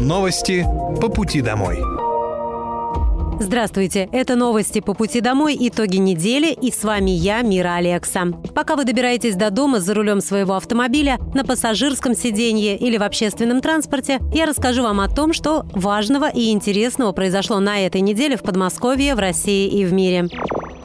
Новости по пути домой. Здравствуйте, это новости по пути домой, итоги недели, и с вами я, Мира Алекса. Пока вы добираетесь до дома за рулем своего автомобиля, на пассажирском сиденье или в общественном транспорте, я расскажу вам о том, что важного и интересного произошло на этой неделе в Подмосковье, в России и в мире.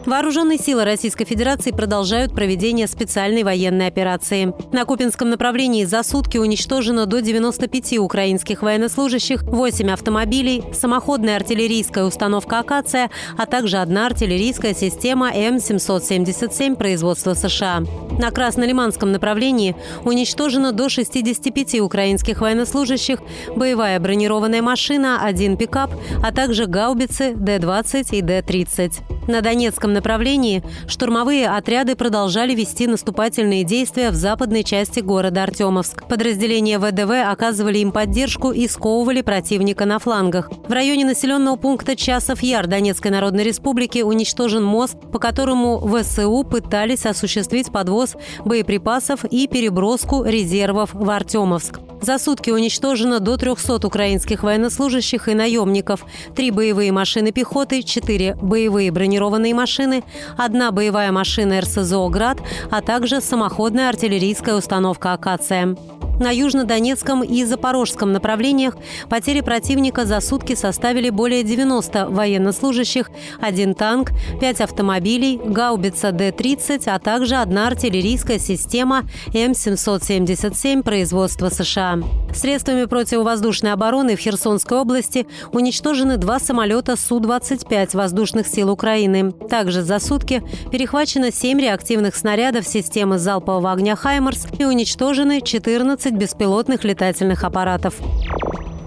Вооруженные силы Российской Федерации продолжают проведение специальной военной операции. На Купинском направлении за сутки уничтожено до 95 украинских военнослужащих, 8 автомобилей, самоходная артиллерийская установка «Акация», а также одна артиллерийская система М777 производства США. На Краснолиманском направлении уничтожено до 65 украинских военнослужащих, боевая бронированная машина, один пикап, а также гаубицы Д-20 и Д-30. На Донецком направлении штурмовые отряды продолжали вести наступательные действия в западной части города Артемовск. Подразделения ВДВ оказывали им поддержку и сковывали противника на флангах. В районе населенного пункта Часов-Яр Донецкой Народной Республики уничтожен мост, по которому ВСУ пытались осуществить подвоз боеприпасов и переброску резервов в Артемовск. За сутки уничтожено до 300 украинских военнослужащих и наемников, 3 боевые машины пехоты, 4 боевые бронированные машины, 1 боевая машина РСЗО «Град», а также самоходная артиллерийская установка «Акация». На Южнодонецком и Запорожском направлениях потери противника за сутки составили более 90 военнослужащих, 1 танк, 5 автомобилей, гаубица Д-30, а также 1 артиллерийская система М777 производства США. Средствами противовоздушной обороны в Херсонской области уничтожены 2 самолета Су-25 воздушных сил Украины. Также за сутки перехвачено 7 реактивных снарядов системы залпового огня «Хаймарс» и уничтожены 14 беспилотных летательных аппаратов.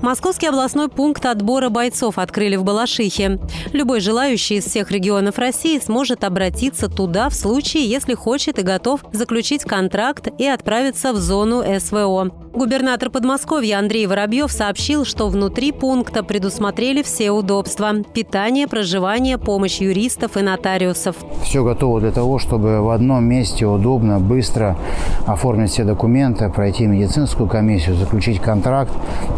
Московский областной пункт отбора бойцов открыли в Балашихе. Любой желающий из всех регионов России сможет обратиться туда в случае, если хочет и готов заключить контракт и отправиться в зону СВО. Губернатор Подмосковья Андрей Воробьев сообщил, что внутри пункта предусмотрели все удобства – питание, проживание, помощь юристов и нотариусов. Все готово для того, чтобы в одном месте удобно, быстро оформить все документы, пройти медицинскую комиссию, заключить контракт,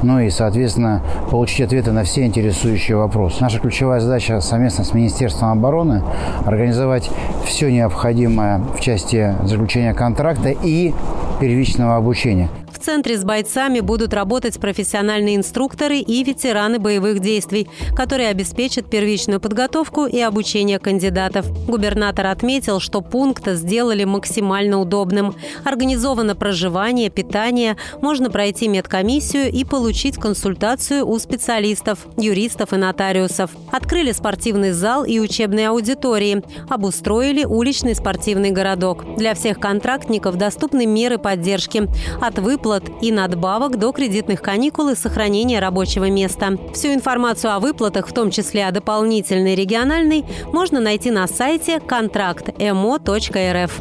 ну и, соответственно, получить ответы на все интересующие вопросы. Наша ключевая задача совместно с Министерством обороны – организовать все необходимое в части заключения контракта и первичного обучения. В центре с бойцами будут работать профессиональные инструкторы и ветераны боевых действий, которые обеспечат первичную подготовку и обучение кандидатов. Губернатор отметил, что пункт сделали максимально удобным. Организовано проживание, питание, можно пройти медкомиссию и получить консультацию у специалистов, юристов и нотариусов. Открыли спортивный зал и учебные аудитории, обустроили уличный спортивный городок. Для всех контрактников доступны меры поддержки от выплат и надбавок до кредитных каникул и сохранения рабочего места. Всю информацию о выплатах, в том числе о дополнительной региональной, можно найти на сайте контракт.мо.рф.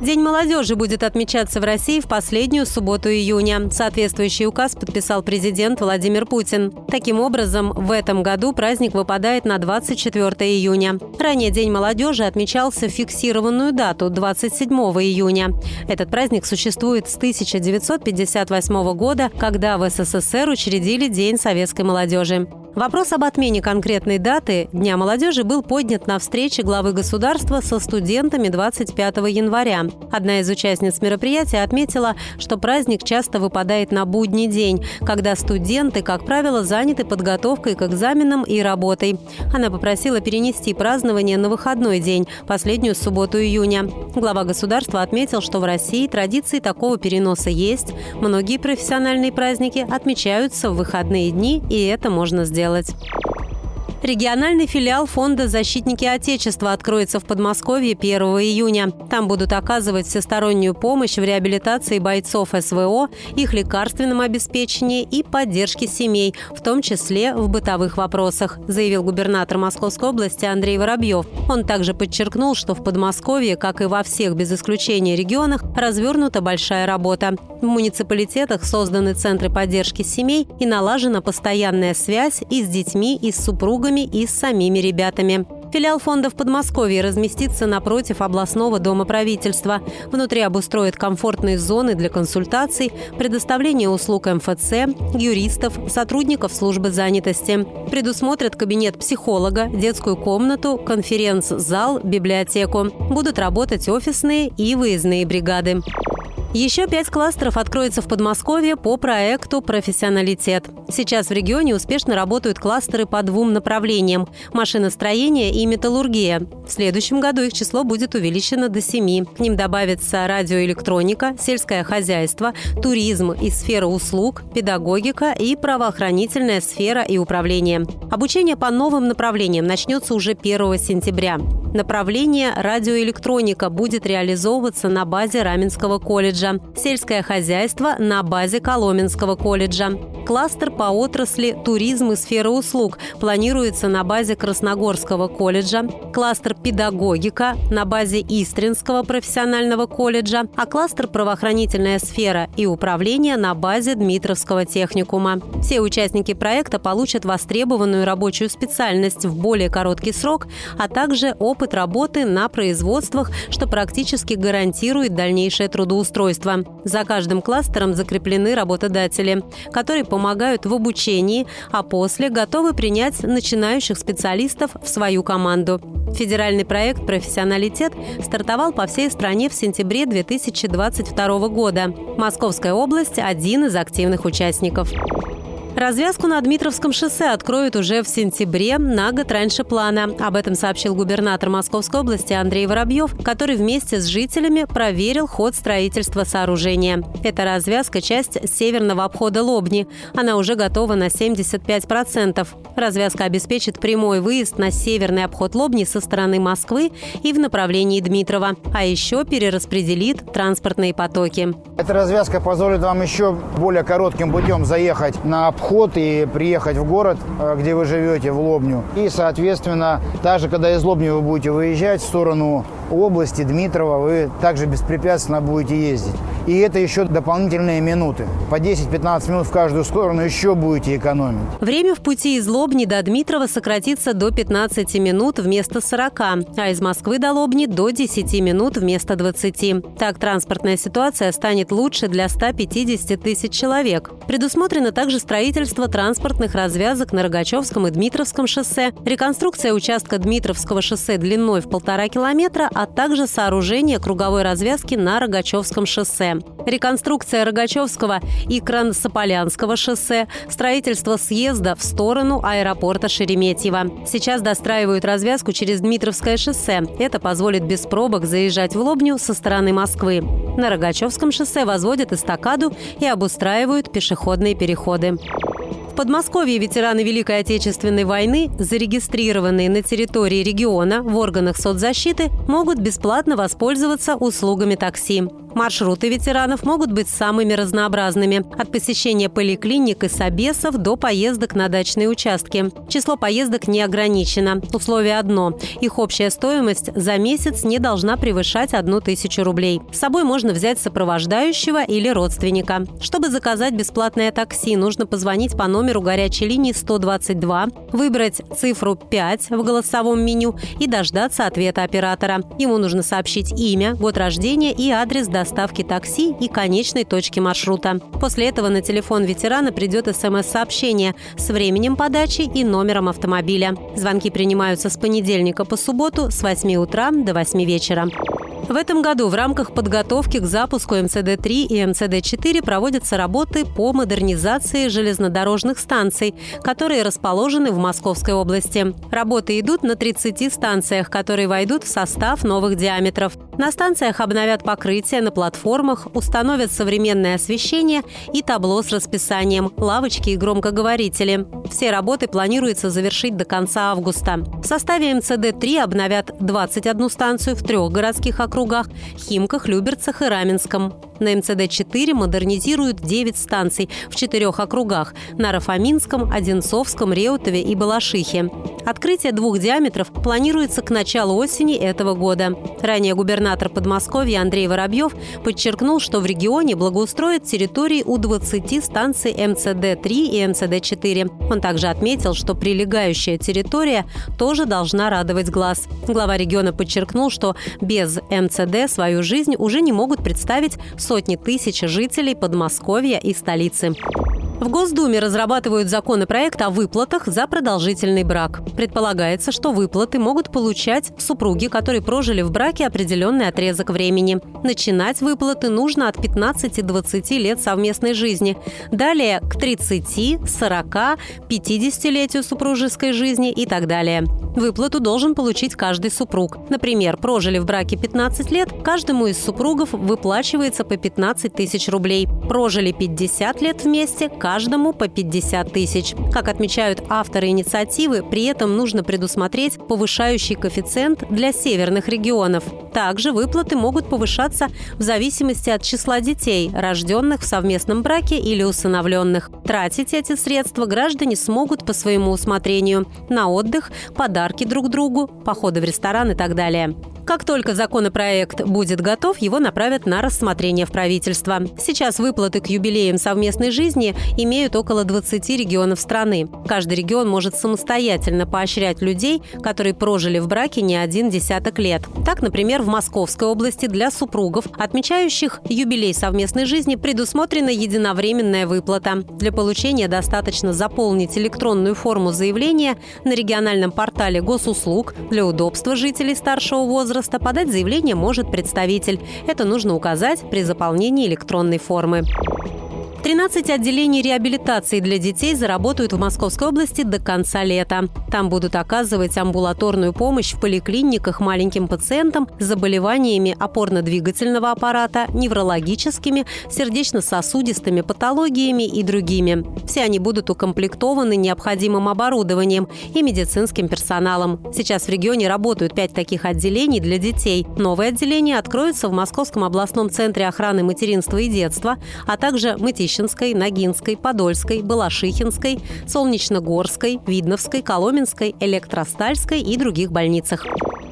День молодежи будет отмечаться в России в последнюю субботу июня. Соответствующий указ подписал президент Владимир Путин. Таким образом, в этом году праздник выпадает на 24 июня. Ранее День молодежи отмечался в фиксированную дату – 27 июня. Этот праздник существует с 1958 года, когда в СССР учредили День советской молодежи. Вопрос об отмене конкретной даты Дня молодежи был поднят на встрече главы государства со студентами 25 января. Одна из участниц мероприятия отметила, что праздник часто выпадает на будний день, когда студенты, как правило, заняты подготовкой к экзаменам и работой. Она попросила перенести празднование на выходной день, последнюю субботу июня. Глава государства отметил, что в России традиции такого переноса есть. Многие профессиональные праздники отмечаются в выходные дни, и это можно сделать. Региональный филиал фонда «Защитники Отечества» откроется в Подмосковье 1 июня. Там будут оказывать всестороннюю помощь в реабилитации бойцов СВО, их лекарственном обеспечении и поддержке семей, в том числе в бытовых вопросах, заявил губернатор Московской области Андрей Воробьев. Он также подчеркнул, что в Подмосковье, как и во всех без исключения регионах, развернута большая работа. В муниципалитетах созданы центры поддержки семей и налажена постоянная связь и с детьми, и с супругами, и с самими ребятами. Филиал фонда в Подмосковье разместится напротив областного дома правительства. Внутри обустроят комфортные зоны для консультаций, предоставления услуг МФЦ, юристов, сотрудников службы занятости. Предусмотрят кабинет психолога, детскую комнату, конференц-зал, библиотеку. Будут работать офисные и выездные бригады. Еще 5 кластеров откроется в Подмосковье по проекту «Профессионалитет». Сейчас в регионе успешно работают кластеры по 2 направлениям – машиностроение и металлургия. В следующем году их число будет увеличено до 7. К ним добавятся радиоэлектроника, сельское хозяйство, туризм и сфера услуг, педагогика и правоохранительная сфера и управление. Обучение по новым направлениям начнется уже 1 сентября. Направление «Радиоэлектроника» будет реализовываться на базе Раменского колледжа, сельское хозяйство на базе Коломенского колледжа. Кластер по отрасли «Туризм и сфера услуг» планируется на базе Красногорского колледжа, кластер «Педагогика» на базе Истринского профессионального колледжа, а кластер «Правоохранительная сфера и управление» на базе Дмитровского техникума. Все участники проекта получат востребованную рабочую специальность в более короткий срок, а также опыт работы на производствах, что практически гарантирует дальнейшее трудоустройство. За каждым кластером закреплены работодатели, которые помогают в обучении, а после готовы принять начинающих специалистов в свою команду. Федеральный проект «Профессионалитет» стартовал по всей стране в сентябре 2022 года. Московская область – один из активных участников. Развязку на Дмитровском шоссе откроют уже в сентябре, на год раньше плана. Об этом сообщил губернатор Московской области Андрей Воробьев, который вместе с жителями проверил ход строительства сооружения. Эта развязка – часть северного обхода Лобни. Она уже готова на 75%. Развязка обеспечит прямой выезд на северный обход Лобни со стороны Москвы и в направлении Дмитрова, а еще перераспределит транспортные потоки. Эта развязка позволит вам еще более коротким путем заехать на обход и приехать в город, где вы живете, в Лобню. И, соответственно, также, когда из Лобни вы будете выезжать в сторону области Дмитрова, вы также беспрепятственно будете ездить. И это еще дополнительные минуты. По 10-15 минут в каждую сторону еще будете экономить. Время в пути из Лобни до Дмитрова сократится до 15 минут вместо 40, а из Москвы до Лобни до 10 минут вместо 20. Так транспортная ситуация станет лучше для 150 тысяч человек. Предусмотрено также строительство транспортных развязок на Рогачевском и Дмитровском шоссе, реконструкция участка Дмитровского шоссе длиной в 1,5 километра, а также сооружение круговой развязки на Рогачевском шоссе. Реконструкция Рогачевского и Краснополянского шоссе, строительство съезда в сторону аэропорта Шереметьево. Сейчас достраивают развязку через Дмитровское шоссе. Это позволит без пробок заезжать в Лобню со стороны Москвы. На Рогачевском шоссе возводят эстакаду и обустраивают пешеходные переходы. В Подмосковье ветераны Великой Отечественной войны, зарегистрированные на территории региона в органах соцзащиты, могут бесплатно воспользоваться услугами такси. Маршруты ветеранов могут быть самыми разнообразными – от посещения поликлиник и собесов до поездок на дачные участки. Число поездок не ограничено. Условие одно – их общая стоимость за месяц не должна превышать 1000 рублей. С собой можно взять сопровождающего или родственника. Чтобы заказать бесплатное такси, нужно позвонить по номеру горячей линии 122, выбрать цифру 5 в голосовом меню и дождаться ответа оператора. Ему нужно сообщить имя, год рождения и адрес доставки такси и конечной точки маршрута. После этого на телефон ветерана придет СМС-сообщение с временем подачи и номером автомобиля. Звонки принимаются с понедельника по субботу с 8 утра до 8 вечера. В этом году в рамках подготовки к запуску МЦД-3 и МЦД-4 проводятся работы по модернизации железнодорожных станций, которые расположены в Московской области. Работы идут на 30 станциях, которые войдут в состав новых диаметров. На станциях обновят покрытие на платформах, установят современное освещение и табло с расписанием, лавочки и громкоговорители. Все работы планируется завершить до конца августа. В составе МЦД-3 обновят 21 станцию в 3 городских округах – Химках, Люберцах и Раменском. На МЦД-4 модернизируют 9 станций в 4 округах – Наро-Фоминском, Одинцовском, Реутове и Балашихе. Открытие 2 диаметров планируется к началу осени этого года. Ранее губернатор губернатор Подмосковья Андрей Воробьев подчеркнул, что в регионе благоустроят территории у 20 станций МЦД-3 и МЦД-4. Он также отметил, что прилегающая территория тоже должна радовать глаз. Глава региона подчеркнул, что без МЦД свою жизнь уже не могут представить сотни тысяч жителей Подмосковья и столицы. В Госдуме разрабатывают законопроект о выплатах за продолжительный брак. Предполагается, что выплаты могут получать супруги, которые прожили в браке определенный отрезок времени. Начинать выплаты нужно от 15-20 лет совместной жизни. Далее к 30, 40, 50-летию супружеской жизни и так далее. Выплату должен получить каждый супруг. Например, прожили в браке 15 лет, каждому из супругов выплачивается по 15 тысяч рублей. Прожили 50 лет вместе, каждому по 50 тысяч. Как отмечают авторы инициативы, при этом нужно предусмотреть повышающий коэффициент для северных регионов. Также выплаты могут повышаться в зависимости от числа детей, рожденных в совместном браке или усыновленных. Тратить эти средства граждане смогут по своему усмотрению – на отдых, подарки друг другу, походы в ресторан и так далее. Как только законопроект будет готов, его направят на рассмотрение в правительство. Сейчас выплаты к юбилеям совместной жизни имеют около 20 регионов страны. Каждый регион может самостоятельно поощрять людей, которые прожили в браке не один десяток лет. Так, например, в Московской области для супругов, отмечающих юбилей совместной жизни, предусмотрена единовременная выплата. Для получения достаточно заполнить электронную форму заявления на региональном портале госуслуг. Для удобства жителей старшего возраста подать заявление может представитель. Это нужно указать при заполнении электронной формы. 13 отделений реабилитации для детей заработают в Московской области до конца лета. Там будут оказывать амбулаторную помощь в поликлиниках маленьким пациентам с заболеваниями опорно-двигательного аппарата, неврологическими, сердечно-сосудистыми патологиями и другими. Все они будут укомплектованы необходимым оборудованием и медицинским персоналом. Сейчас в регионе работают 5 таких отделений для детей. Новые отделения откроются в Московском областном центре охраны материнства и детства, а также Мытищи, Ногинской, Подольской, Балашихинской, Солнечногорской, Видновской, Коломенской, Электростальской и других больницах.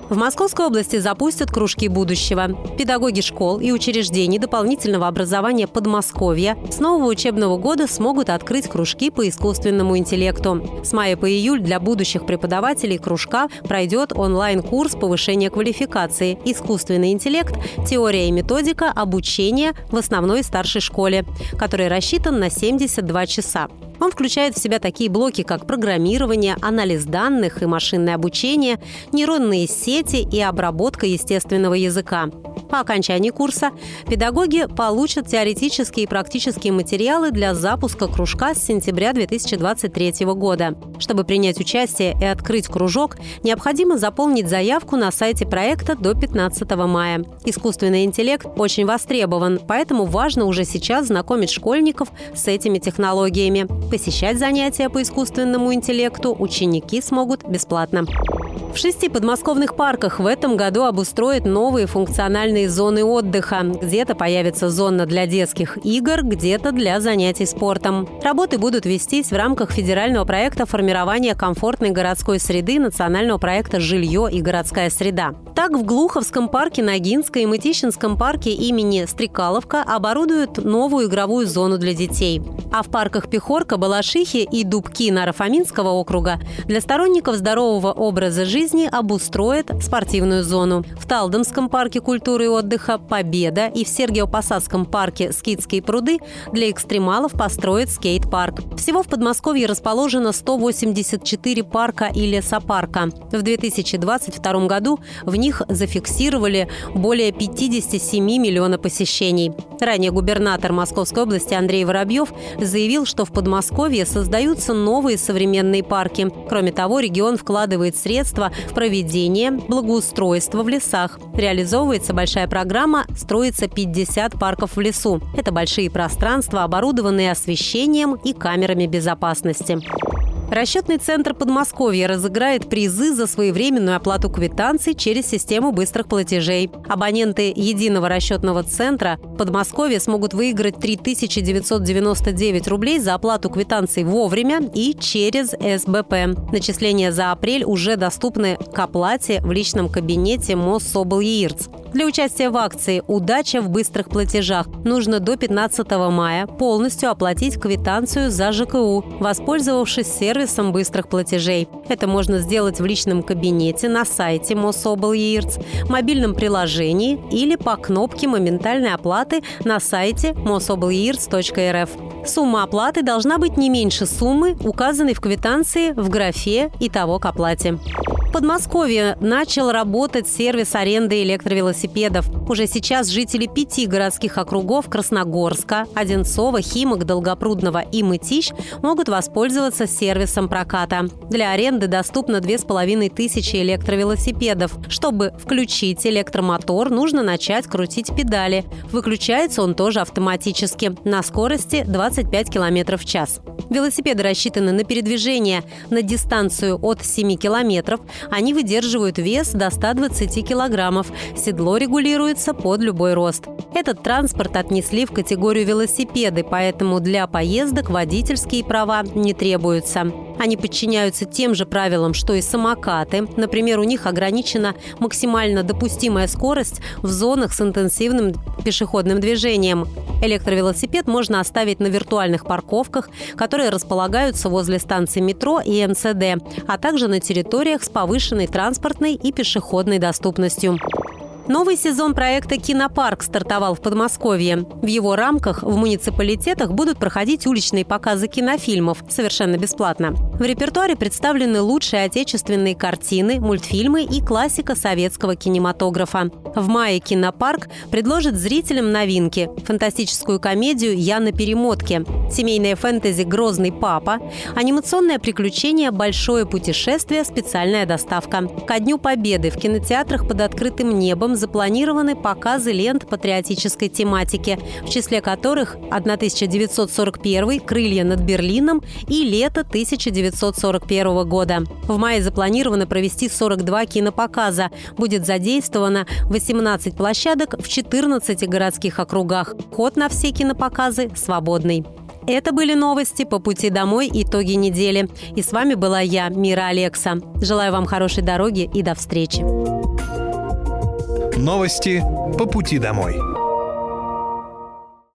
В Московской области запустят кружки будущего. Педагоги школ и учреждений дополнительного образования Подмосковья с нового учебного года смогут открыть кружки по искусственному интеллекту. С мая по июль для будущих преподавателей кружка пройдет онлайн-курс повышения квалификации «Искусственный интеллект. Теория и методика обучения в основной старшей школе», который рассчитан на 72 часа. Он включает в себя такие блоки, как программирование, анализ данных и машинное обучение, нейронные сети и обработка естественного языка. По окончании курса педагоги получат теоретические и практические материалы для запуска кружка с сентября 2023 года. Чтобы принять участие и открыть кружок, необходимо заполнить заявку на сайте проекта до 15 мая. Искусственный интеллект очень востребован, поэтому важно уже сейчас знакомить школьников с этими технологиями. Посещать занятия по искусственному интеллекту ученики смогут бесплатно. В 6 подмосковных парках в этом году обустроят новые функциональные зоны отдыха. Где-то появится зона для детских игр, где-то для занятий спортом. Работы будут вестись в рамках федерального проекта формирования комфортной городской среды национального проекта «Жилье и городская среда». Так, в Глуховском парке Ногинска и Мытищинском парке имени Стрекаловка оборудуют новую игровую зону для детей. А в парках Пехорка, Балашихи и Дубки Наро-Фоминского округа для сторонников здорового образа жизни обустроят спортивную зону. В Талдомском парке культуры и отдыха «Победа» и в Сергиево-Посадском парке «Скидские пруды» для экстремалов построят скейт-парк. Всего в Подмосковье расположено 184 парка и лесопарка. В 2022 году в них зафиксировали более 57 миллионов посещений. Ранее губернатор Московской области Андрей Воробьев заявил, что в Подмосковье создаются новые современные парки. Кроме того, регион вкладывает средства в проведение благоустройства в лесах. Реализовывается большая программа «Строится 50 парков в лесу». Это большие пространства, оборудованные освещением и камерами безопасности. Расчетный центр Подмосковья разыграет призы за своевременную оплату квитанций через систему быстрых платежей. Абоненты единого расчетного центра Подмосковья смогут выиграть 3999 рублей за оплату квитанций вовремя и через СБП. Начисления за апрель уже доступны к оплате в личном кабинете Мособльирц. Для участия в акции «Удача в быстрых платежах» нужно до 15 мая полностью оплатить квитанцию за ЖКУ, воспользовавшись сервисом быстрых платежей. Это можно сделать в личном кабинете на сайте Мособл.ЕИРЦ, мобильном приложении или по кнопке моментальной оплаты на сайте mosoblirc.rf. Сумма оплаты должна быть не меньше суммы, указанной в квитанции в графе «Итого к оплате». В Подмосковье начал работать сервис аренды электровелосипедов. Уже сейчас жители 5 городских округов Красногорска, Одинцова, Химок, Долгопрудного и Мытищ могут воспользоваться сервисом проката. Для аренды доступно 2500 электровелосипедов. Чтобы включить электромотор, нужно начать крутить педали. Выключается он тоже автоматически на скорости 25 км в час. Велосипеды рассчитаны на передвижение на дистанцию от 7 км. Они выдерживают вес до 120 килограммов. Седло регулируется под любой рост. Этот транспорт отнесли в категорию велосипеды, поэтому для поездок водительские права не требуются. Они подчиняются тем же правилам, что и самокаты. Например, у них ограничена максимально допустимая скорость в зонах с интенсивным пешеходным движением. Электровелосипед можно оставить на виртуальных парковках, которые располагаются возле станций метро и МЦД, а также на территориях с повышенной транспортной и пешеходной доступностью. Новый сезон проекта «Кинопарк» стартовал в Подмосковье. В его рамках в муниципалитетах будут проходить уличные показы кинофильмов совершенно бесплатно. В репертуаре представлены лучшие отечественные картины, мультфильмы и классика советского кинематографа. В мае «Кинопарк» предложит зрителям новинки – фантастическую комедию «Я на перемотке», семейное фэнтези «Грозный папа», анимационное приключение «Большое путешествие. Специальная доставка». Ко Дню Победы в кинотеатрах под открытым небом запланированы показы лент патриотической тематики, в числе которых 1941, «Крылья над Берлином» и «Лето 1941 года». В мае запланировано провести 42 кинопоказа. Будет задействовано 18 площадок в 14 городских округах. Вход на все кинопоказы свободный. Это были новости по пути домой, итоги недели. И с вами была я, Мира Алекса. Желаю вам хорошей дороги и до встречи. Новости по пути домой.